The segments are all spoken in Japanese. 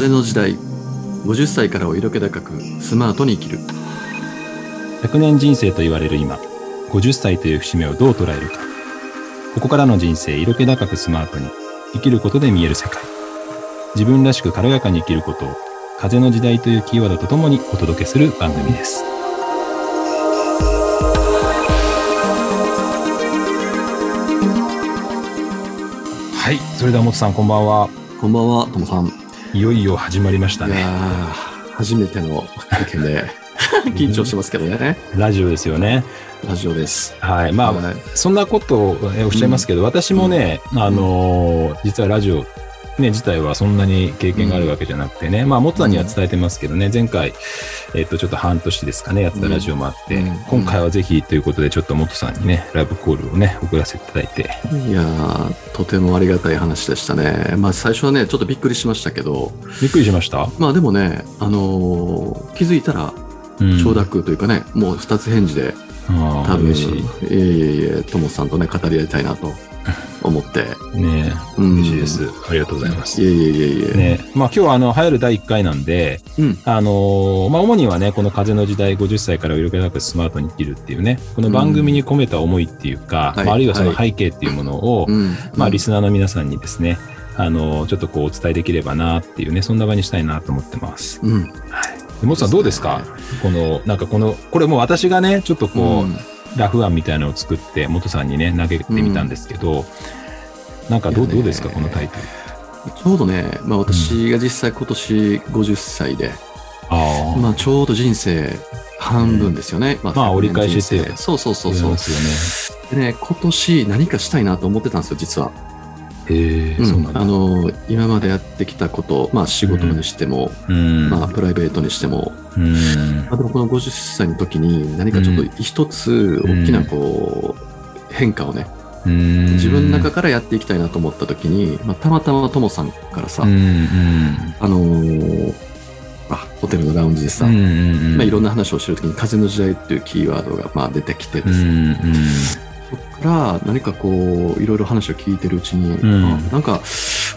風の時代、50歳からお色気高くスマートに生きる。100年人生と言われる今、50歳という節目をどう捉えるか。ここからの人生、色気高くスマートに生きることで見える世界。自分らしく軽やかに生きることを、風の時代というキーワードとともにお届けする番組です。はい、それではもとさん、こんばんは。こんばんは、ともさん。いよいよ始まりましたね。いや初めての経験で緊張してますけどね。ラジオですよね。ラジオです。はい。まあ、はい、そんなことをおっしゃいますけど、私もね、実はラジオ、ね、自体はそんなに経験があるわけじゃなくてね、まあ、もとさんには伝えてますけどね、前回、ちょっと半年ですかね、やってたラジオもあって、今回はぜひということで、ちょっともとさんにね、ライブコールをね、送らせていただいて。いやー、とてもありがたい話でしたね。まあ、最初はね、ちょっとびっくりしましたけど。びっくりしました？まあ、でもね、気づいたら、承諾というかね、もう2つ返事で、多分、ともさんとね、語り合いたいなと。思ってね、嬉しいです、ありがとうございます。いえ、まあ、今日は流行る第1回なんで、まあ、主にはね、この風の時代、50歳から色気なくスマートに生きるっていうね、この番組に込めた思いっていうか、まあ、あるいはその背景っていうものを、まあ、リスナーの皆さんにですね、ちょっとこうお伝えできればなっていうね、そんな場にしたいなと思ってます。もとさん、どうですか？これもう私がね、ちょっとこう、ラフ案みたいなのを作ってもとさんにね、投げてみたんですけど、なんかどうですか、このタイトル。ちょうどね、まあ、私が実際今年50歳で、まあ、ちょうど人生半分ですよね。まあ、折り返しして。そうですよね。でね、今年何かしたいなと思ってたんですよ、実は。今までやってきたこと、まあ、仕事にしても、まあ、プライベートにしても、あとこの50歳の時に何かちょっと一つ大きなこう変化をね、自分の中からやっていきたいなと思った時に、まあ、たまたまともさんからさ、ホテルのラウンジでさ、まあ、いろんな話をしてる時に風の時代っていうキーワードがまあ出てきてですね、そこから何かこういろいろ話を聞いてるうちに、なんか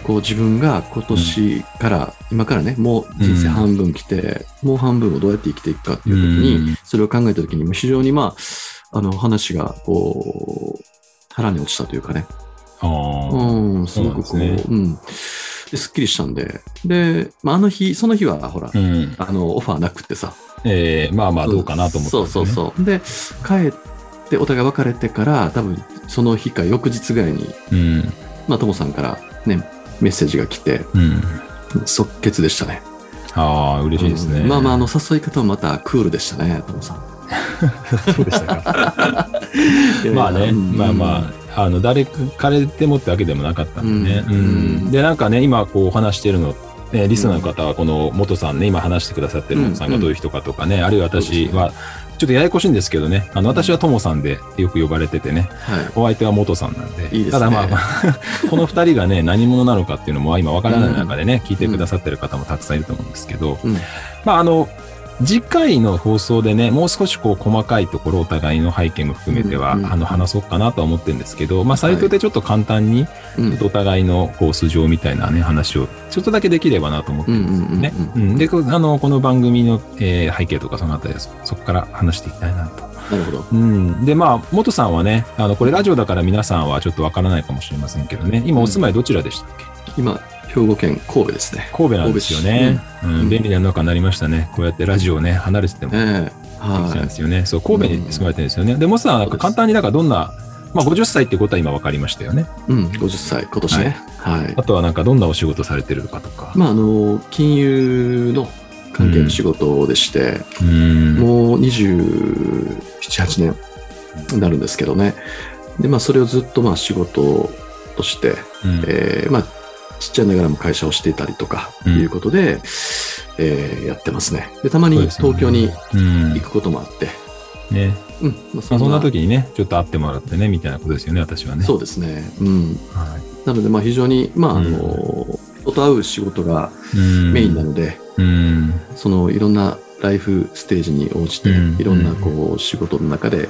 こう自分が今年から、今からね、もう人生半分来て、もう半分をどうやって生きていくかっていう時に、それを考えた時に非常に、まあ、話がこう腹に落ちたというかね、すごくこう、すっきりしたんで、で、まあ、その日はほら、オファーなくってさ、まあまあどうかなと思って、ね、そうで帰って、お互い別れてから、多分その日か翌日ぐらいに、まあ、ともさんからね、メッセージが来て、即決でしたね。嬉しいですね。まあまあ、誘い方もまたクールでしたね、ともさん。そうでしたか。まあね、まあまあ、誰彼でもってわけでもなかったんでね。で、なんかね、今こうお話してるの、リスナーの方はこのもとさんね、今話してくださってるもとさんがどういう人かとかね、あるいは私はちょっとややこしいんですけどね、私はともさんでよく呼ばれててね、お相手はもとさんなんで、ただまあ、この2人がね、何者なのかっていうのも今わからない中でね、聞いてくださってる方もたくさんいると思うんですけど、まあ、次回の放送でね、もう少しこう細かいところ、お互いの背景も含めては、話そうかなとは思ってるんですけど、まあ、サイトでちょっと簡単に、お互いのこう素性みたいなね、話をちょっとだけできればなと思ってるんですよね。で、この番組の、背景とか、そのあたりはそこから話していきたいなと。なるほど。で、まあ、もとさんはね、これラジオだから皆さんはちょっとわからないかもしれませんけどね、今お住まいどちらでしたっけ？今兵庫県神戸ですね。神戸なんですよね。便利な中になりましたね。こうやってラジオをね、離れててもできちゃうんですよね。そう、神戸に住まれてるんですよね。でもさ、簡単に、だからどんな、まあ、50歳ってことは今分かりましたよね。50歳、今年ね。あとはなんかどんなお仕事されてるかとか。まあ、金融の関係の仕事でして、もう27、8年になるんですけどね。で、まあ、それをずっとまあ仕事として、まあ、ちっちゃいながらも会社をしていたりとかいうことで、やってますね。で、たまに東京に行くこともあって、そんな時にね、ちょっと会ってもらってね、みたいなことですよね、私はね。そうですね。なので、まあ、非常に、まあ、人と会う仕事がメインなので、そのいろんなライフステージに応じて、いろんなこう仕事の中で、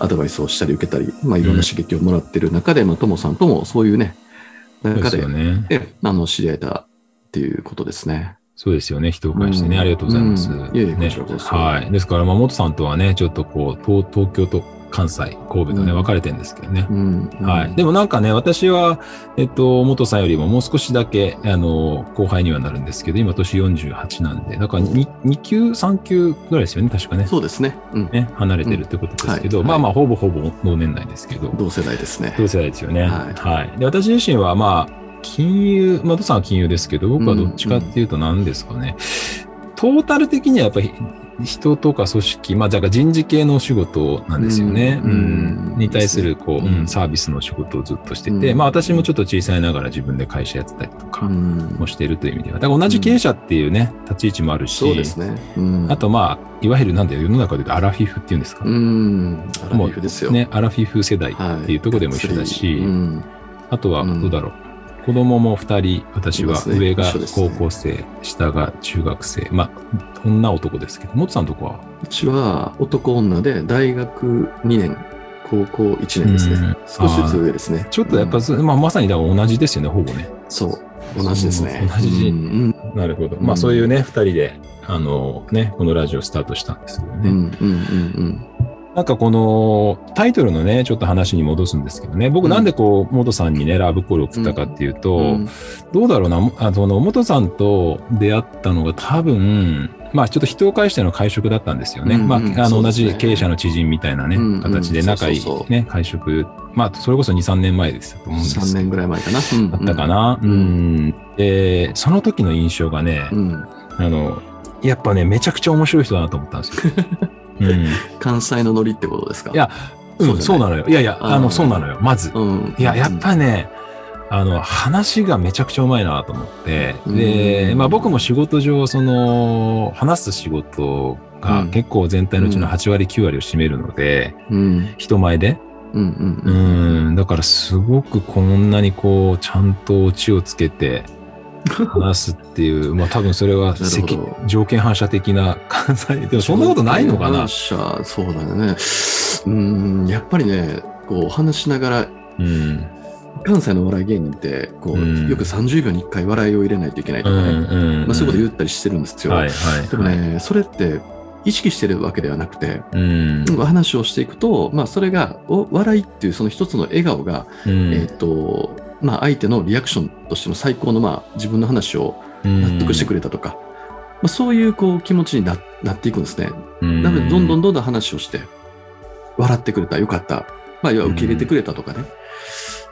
アドバイスをしたり受けたり、まあ、いろんな刺激をもらってる中で、ともさんともそういうね、中で、知り合えたっていうことですね。そうですよね。人を介してね、ありがとうございます。いえいえ、ね、はい。ですから、まあ、元さんとはね、ちょっとこう、東京と関西、神戸とね、分かれてるんですけどね。はい。でもなんかね、私は、元さんよりももう少しだけ、後輩にはなるんですけど、今、年48なんで、だから2級、3級ぐらいですよね、確かね。そうですね。ね、離れてるってことですけど、まあまあ、ほぼほぼ同年代ですけど。同世代ですね。同世代ですよね。はい。で、私自身は、まあ、金融、まあ、どさんは金融ですけど、僕はどっちかっていうと何ですかね。トータル的にはやっぱり人とか組織、まあ、だから人事系のお仕事なんですよね。に対するこう、サービスの仕事をずっとしてて、まあ私もちょっと小さいながら自分で会社やってたりとかもしているという意味では。だから同じ経営者っていうね、立ち位置もあるし、そうですね。あとまあ、いわゆるなんだよ、世の中で言うとアラフィフっていうんですか。アラフィフですよ。ね、アラフィフ世代っていうところでも一緒だし、あとはどうだろう。子供も2人、私は上が高校生、ね、下が中学生、まあ、女男ですけど、もつさんのとこはうちは男女で大学2年、高校1年ですね。少しずつ上ですね。ちょっとやっぱ、まあ、まさにだから同じですよね、ほぼね。そう、同じですね。同じ。なるほど。まあ、そういうね、2人で、ね、このラジオスタートしたんですけどね。なんかこのタイトルのね、ちょっと話に戻すんですけどね、僕なんでこう、元さんにね、ラブコールを送ったかっていうと、どうだろうな、元さんと出会ったのが多分、まあちょっと人を介しての会食だったんですよね。まあ、同じ経営者の知人みたいなね、形で仲いいね、会食。まあ、それこそ2、3年前ですと思うんですけど。3年ぐらい前かな。だったかな。で、その時の印象がね、やっぱね、めちゃくちゃ面白い人だなと思ったんですよ。関西のノリってことですか？いや、そうなのよ。いやいや、そうなのよ。まず。いや、やっぱね、話がめちゃくちゃうまいなと思って。で、まあ僕も仕事上、話す仕事が結構全体のうちの8割、9割を占めるので、人前で。だからすごくこんなにこう、ちゃんとオチをつけて、話すっていう、まあ多分それは条件反射的な関西でもそんなことないのかな。そうだね。やっぱりね、こう話しながら、関西の笑い芸人ってこう、よく30秒に1回笑いを入れないといけないとかね、まあそういうこと言ったりしてるんですよ。でもね、それって意識してるわけではなくて、話をしていくと、まあそれが笑いっていうその一つの笑顔が、まあ、相手のリアクションとしての最高の、まあ、自分の話を納得してくれたとか、まあ、そういう、こう気持ちに なっていくんですね。なのでどんどん話をして笑ってくれた、よかった、まあ、要は受け入れてくれたとかね、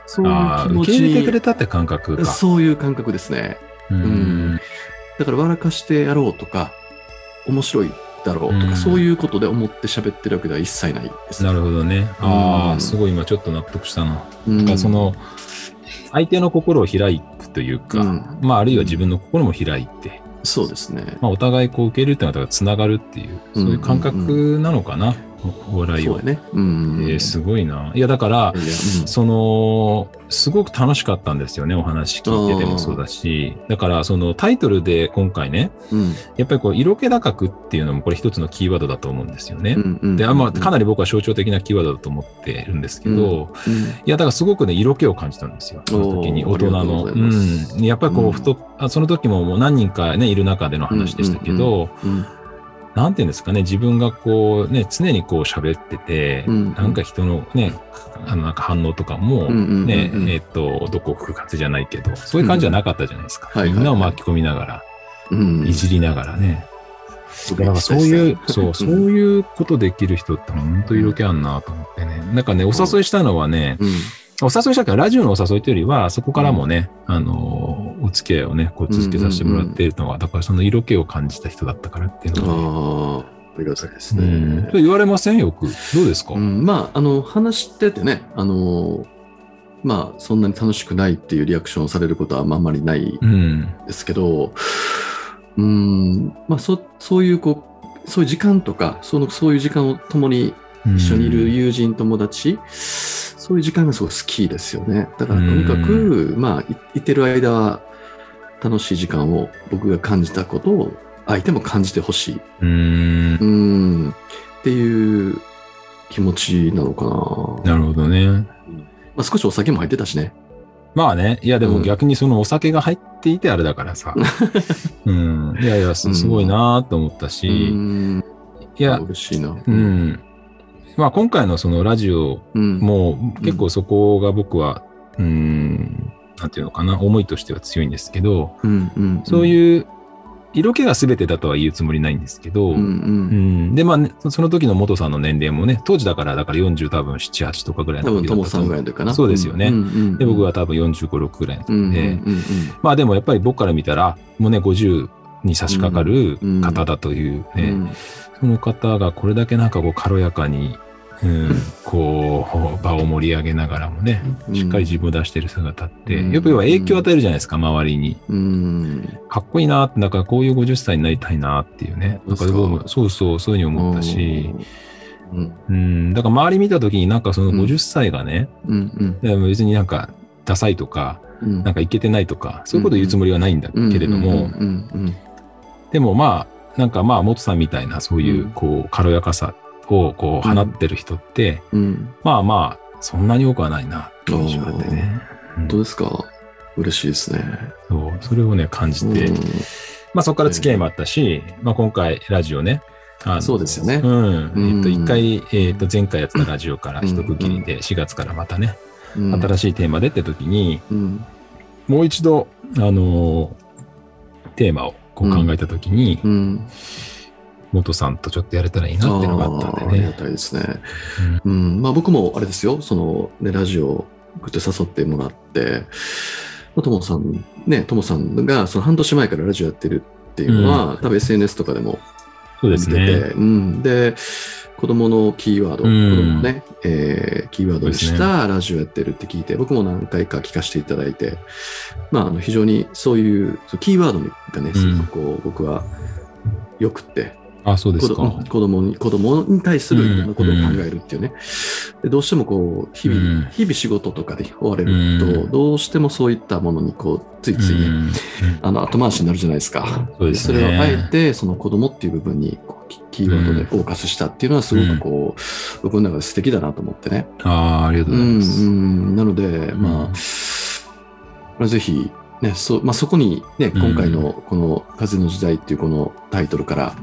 そういう気持ちに受け入れてくれたって感覚か、そういう感覚ですね。だから笑かしてやろうとか面白いだろうとか、そういうことで思って喋ってるわけでは一切ないです、ね。なるほどね。すごい今ちょっと納得したな。だからその相手の心を開くというか、まああるいは自分の心も開いて、そうですね。まあお互いこう受け入れるというのはつながるっていう、そういう感覚なのかな、お笑いを。そうだね。すごいな。いやだから、すごく楽しかったんですよね、お話聞いててもそうだし、だからそのタイトルで今回ね、やっぱりこう色気高くっていうのもこれ一つのキーワードだと思うんですよね。で、まあかなり僕は象徴的なキーワードだと思ってるんですけど、いやだからすごくね色気を感じたんですよ。その時に大人の、やっぱりこうその時ももう何人かねいる中での話でしたけど。なんていうんですかね、自分がこうね常にこう喋ってて、なんか人のねなんか反応とかもね男復活じゃないけどそういう感じじゃなかったじゃないですか。みんなを巻き込みながらいじりながらね。だからそういうことできる人って本当色気あんなと思ってね。なんかねお誘いしたのはね。お誘いしたからラジオのお誘いというよりはそこからもね、お付き合いをねこう続けさせてもらっているのは、だからその色気を感じた人だったからっていうのは、ありがたいですね。と言われませんよく。どうですか？まあ話しててね、まあそんなに楽しくないっていうリアクションをされることはあんまりないですけど、まあそういうこうそういう時間とかそういう時間を共に一緒にいる友人友達、そういう時間がすごい好きですよね。だからとにかく、まあ、いてる間は楽しい時間を僕が感じたことを相手も感じてほしい。っていう気持ちなのかな。なるほどね。まあ、少しお酒も入ってたしね。まあね、いやでも逆にそのお酒が入っていてあれだからさ、うん、いやいやすごいなと思ったし、うん、いや嬉しいな、うん、まあ今回のそのラジオも結構そこが僕は、うん、なんていうのかな、思いとしては強いんですけど、うんうんうん、そういう色気が全てだとは言うつもりないんですけど、うんうんうん、でまあ、ね、その時の元さんの年齢もね、当時だから40多分7、8とかぐらいの時だったと思う。多分友さんぐらいの時かな。そうですよね、うんうんうん、で僕は多分45、6ぐらいの時で、うんうんうんうん、まあでもやっぱり僕から見たらもうね50に差し掛かる方だというね、うんうん、その方がこれだけなんかこう軽やかに、うん、こう場を盛り上げながらもね、しっかり自分を出してる姿って、うん、やっぱり影響を与えるじゃないですか、周りに、うん、かっこいいなって、だからこういう50歳になりたいなっていうね、なんかそうそうそういうふうに思ったし、うんうん、だから周り見た時になんかその50歳がね、うんうん、別になんかダサいとか、うん、なんかイケてないとかそういうこと言うつもりはないんだけれども、でもまあなんかまあ元さんみたいなそういうこう軽やかさをこう放ってる人って、うん、まあまあそんなに多くはないなって印象があってね、うん、どうですか、嬉しいですね。 それをね感じて、うん、まあ、そこから付き合いもあったし、まあ、今回ラジオね、そうですよね、うん、1回、前回やってたラジオから一区切りで4月からまたね、うん、新しいテーマでって時に、うん、もう一度、テーマをこう考えた時に、うんうん、元さんとちょっとやれたらいいなっていうのがあったんでね。ありがたいですね。うんうん、まあ僕もあれですよ、その、ね、ラジオをぐっと誘ってもらって、ともさんね、ともさんがその半年前からラジオやってるっていうのは、うん、多分 SNS とかでも見つけて、そうですね、うん、で子供のキーワード、うん、子供のね、キーワードにしたラジオやってるって聞いて、僕も何回か聞かせていただいて、まあ、非常にそういうキーワードがね、うん、こう僕はよくって。あ、そうですか。子供に対するいろんなことを考えるっていうね、うん、でどうしてもこう日々仕事とかで追われると、うん、どうしてもそういったものにこうついつい、ね、うん、後回しになるじゃないですか。そうですね、それをあえてその子供っていう部分にこうキーワードでフォーカスしたっていうのはすごくこう、うん、僕の中で素敵だなと思ってね。ありがとうございます、うん、なのでまあ、ぜひね、まあ、そこに、ね、今回のこの風の時代っていうこのタイトルから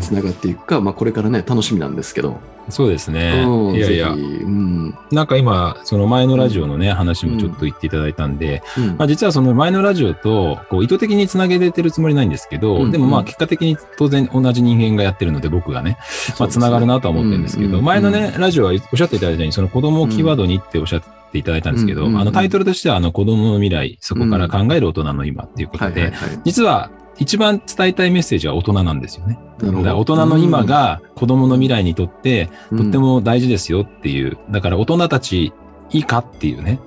つながっていくか、まあ、これからね楽しみなんですけど。そうですね、いやいや、うん、なんか今その前のラジオのね、うん、話もちょっと言っていただいたんで、うん、まあ、実はその前のラジオとこう意図的につなげれてるつもりないんですけど、うん、でもまあ結果的に当然同じ人間がやってるので僕がね、まあ、つながるなとは思ってるんですけど、うん、前のねラジオはおっしゃっていただいたようにその子供をキーワードにっておっしゃっていただいたんですけど、うんうんうん、タイトルとしては子供の未来、そこから考える大人の今っていうことで、うん、はいはいはい、実は一番伝えたいメッセージは大人なんですよね。だから大人の今が子供の未来にとってとっても大事ですよっていう、だから大人たちいいかっていうね。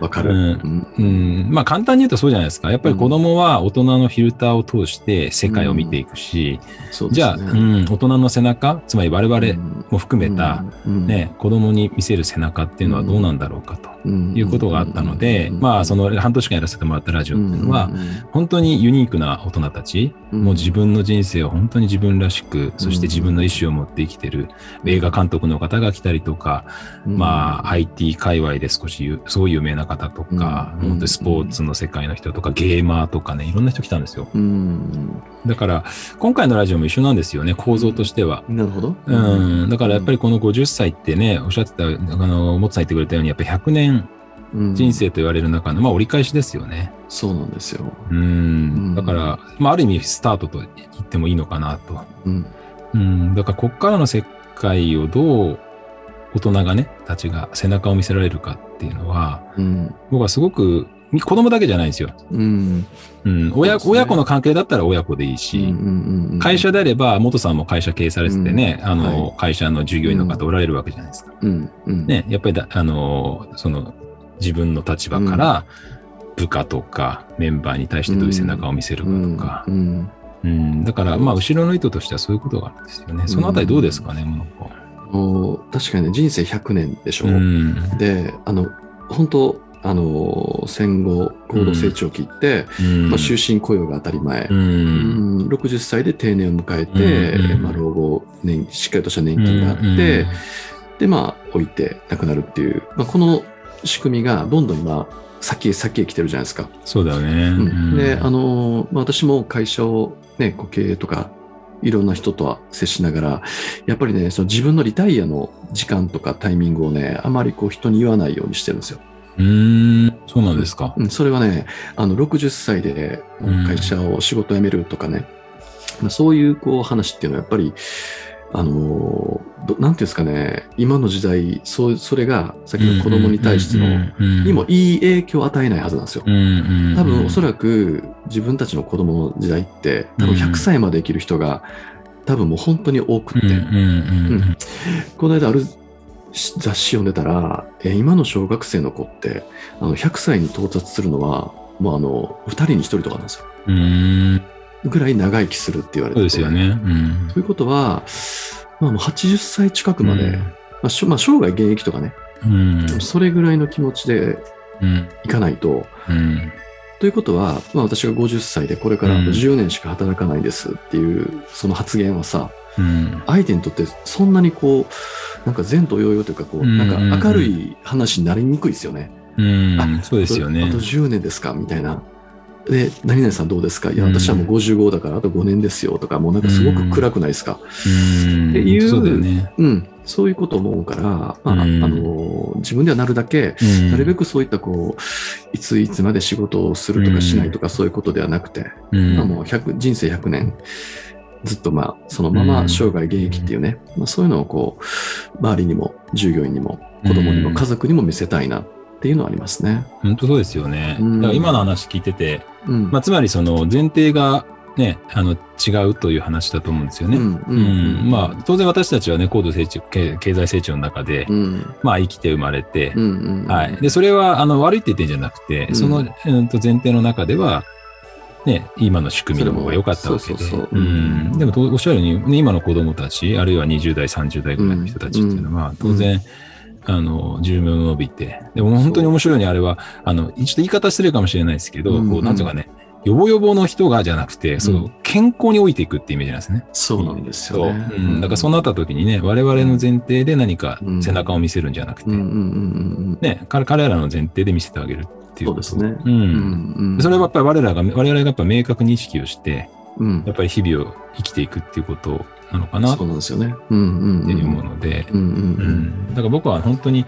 わかる、うんうん、まあ簡単に言うとそうじゃないですか。やっぱり子供は大人のフィルターを通して世界を見ていくし、うん、そうですね、じゃあ、うん、大人の背中、つまり我々も含めた、ね、うん、子供に見せる背中っていうのはどうなんだろうかということがあったので、うん、まあその半年間やらせてもらったラジオっていうのは、うん、本当にユニークな大人たち、うん、もう自分の人生を本当に自分らしく、そして自分の意思を持って生きてる映画監督の方が来たりとか、うん、まあ IT 界隈で少しそういう有名な方とか、うん、本当にスポーツの世界の人とか、うん、ゲーマーとかね、いろんな人来たんですよ、うん、だから今回のラジオも一緒なんですよね、構造としては。なるほど、うん、だからやっぱりこの50歳ってね、おっしゃってた、もつさん言ってくれたようにやっぱり100年人生と言われる中の、まあ、折り返しですよね。そうなんですよ、うん、だから、まあ、ある意味スタートと言ってもいいのかなと、うんうん、だからこっからの世界をどう大人がねたちが背中を見せられるかっていうのは、うん、僕はすごく子供だけじゃないんですよ、うんうん、親子の関係だったら親子でいいし、うんうんうん、会社であれば元さんも会社経営されててね、うん、はい、会社の従業員の方おられるわけじゃないですか、うんうん、ね、やっぱりその自分の立場から部下とかメンバーに対してどういう背中を見せるかとか、うんうんうんうん、だからまあ後ろの意図としてはそういうことがあるんですよね。そのあたりどうですかね、モノコ。確かにね、人生100年でしょ、うん、で本当戦後高度成長期って、うん、まあ、終身雇用が当たり前、うんうん、60歳で定年を迎えて、うん、まあ、老後年しっかりとした年金があって、うん、でまあ老いて亡くなるっていう、まあ、この仕組みがどんどん今先へ来てるじゃないですか。そうだね。うん、で、私も会社をね、経営とかいろんな人とは接しながら、やっぱりね、その自分のリタイアの時間とかタイミングをね、あまり人に言わないようにしてるんですよ。そうなんですか。それはね、60歳で会社を仕事辞めるとかね、そういう話っていうのはやっぱり、なんていうんですかね、今の時代、それがさっきの子供に対してのにもいい影響を与えないはずなんですよ。多分おそらく自分たちの子供の時代って多分100歳まで生きる人が多分もう本当に多くって、この間ある雑誌読んでたら、今の小学生の子って100歳に到達するのはもう2人に1人とかなんですよ。ぐらい長生きするって言われてて、そうですよね。ということは、もう80歳近くまで、生涯現役とかね、それぐらいの気持ちでいかないと、ということは、私が50歳でこれから10年しか働かないですっていうその発言はさ、相手にとってそんなになんか前途洋々というかなんか明るい話になりにくいですよね。そうですよね。あと10年ですかみたいな。で、何々さんどうですか、いや私はもう55だからあと5年ですよとか、もうなんかすごく暗くないですか、っていう、そうだよね。そういうこと思うから、自分ではなるだけ、なるべくそういったいついつまで仕事をするとかしないとか、そういうことではなくて、もう人生100年ずっとそのまま生涯現役っていうね、そういうのを周りにも従業員にも子供にも家族にも見せたいなっていうのはありますね。本当そうですよね。だから今の話聞いてて、つまりその前提が、ね、違うという話だと思うんですよね。当然私たちはね、高度成長、経済成長の中で、生きて生まれて、でそれは悪いって言ってんじゃなくて、その前提の中では、ね、今の仕組みの方が良かったわけで、でもおっしゃるように、ね、今の子どもたち、あるいは20代30代ぐらいの人たちっていうのは、当然、寿命伸びて、でも本当に面白いように、あれはちょっと言い方失礼かもしれないですけど、なんとかね、よぼよぼの人がじゃなくて、健康に老いていくってイメージなんですね。そうなんですよね。だからそうなった時にね、我々の前提で何か背中を見せるんじゃなくて、ね、彼らの前提で見せてあげるっていうこと。そうですね。それはやっぱり我々がやっぱ明確に意識をして、やっぱり日々を生きていくっていうことを。なのかな。そうなんですよね。っていうもので、だから僕は本当に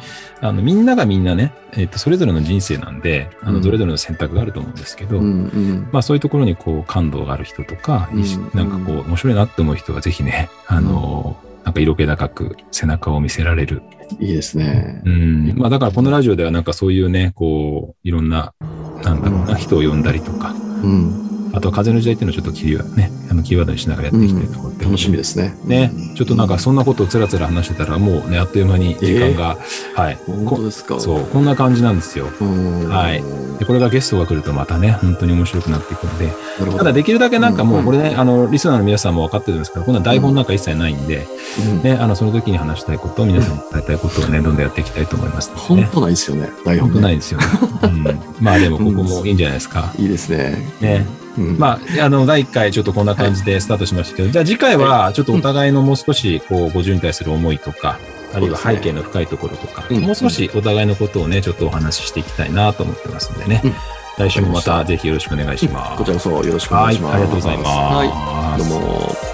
みんながみんなね、それぞれの人生なんで、それぞれの選択があると思うんですけど、そういうところに感動がある人とか、なんか面白いなって思う人はぜひね、なんか色気高く背中を見せられる。いいですね。だからこのラジオではなんかそういうね、いろんななんだろうな、人を呼んだりとか。あとは風の時代っていうのをちょっとキーワードにしながらやっていきたいところって、楽しみですね。ね、ちょっとなんかそんなことをつらつら話してたらもうね、あっという間に時間が、本当ですか。そう、こんな感じなんですよ。でこれがゲストが来るとまたね、本当に面白くなっていくので、ただできるだけなんかもうこれね、リスナーの皆さんも分かってるんですけど、こんな台本なんか一切ないんで、ね、その時に話したいことを皆さんに伝えたいことをね、どんどんやっていきたいと思います。本当ないですよね。台本ないですよね。でもここもいいんじゃないですか。いいですね。ね。第1回ちょっとこんな感じでスタートしましたけど、じゃあ次回はちょっとお互いのもう少し50に対する思いとか、あるいは背景の深いところとか、もう少しお互いのことをね、ちょっとお話ししていきたいなと思ってますんでね、来週もまたぜひよろしくお願いします。こちらこそよろしくお願いします。ありがとうございます。どうも。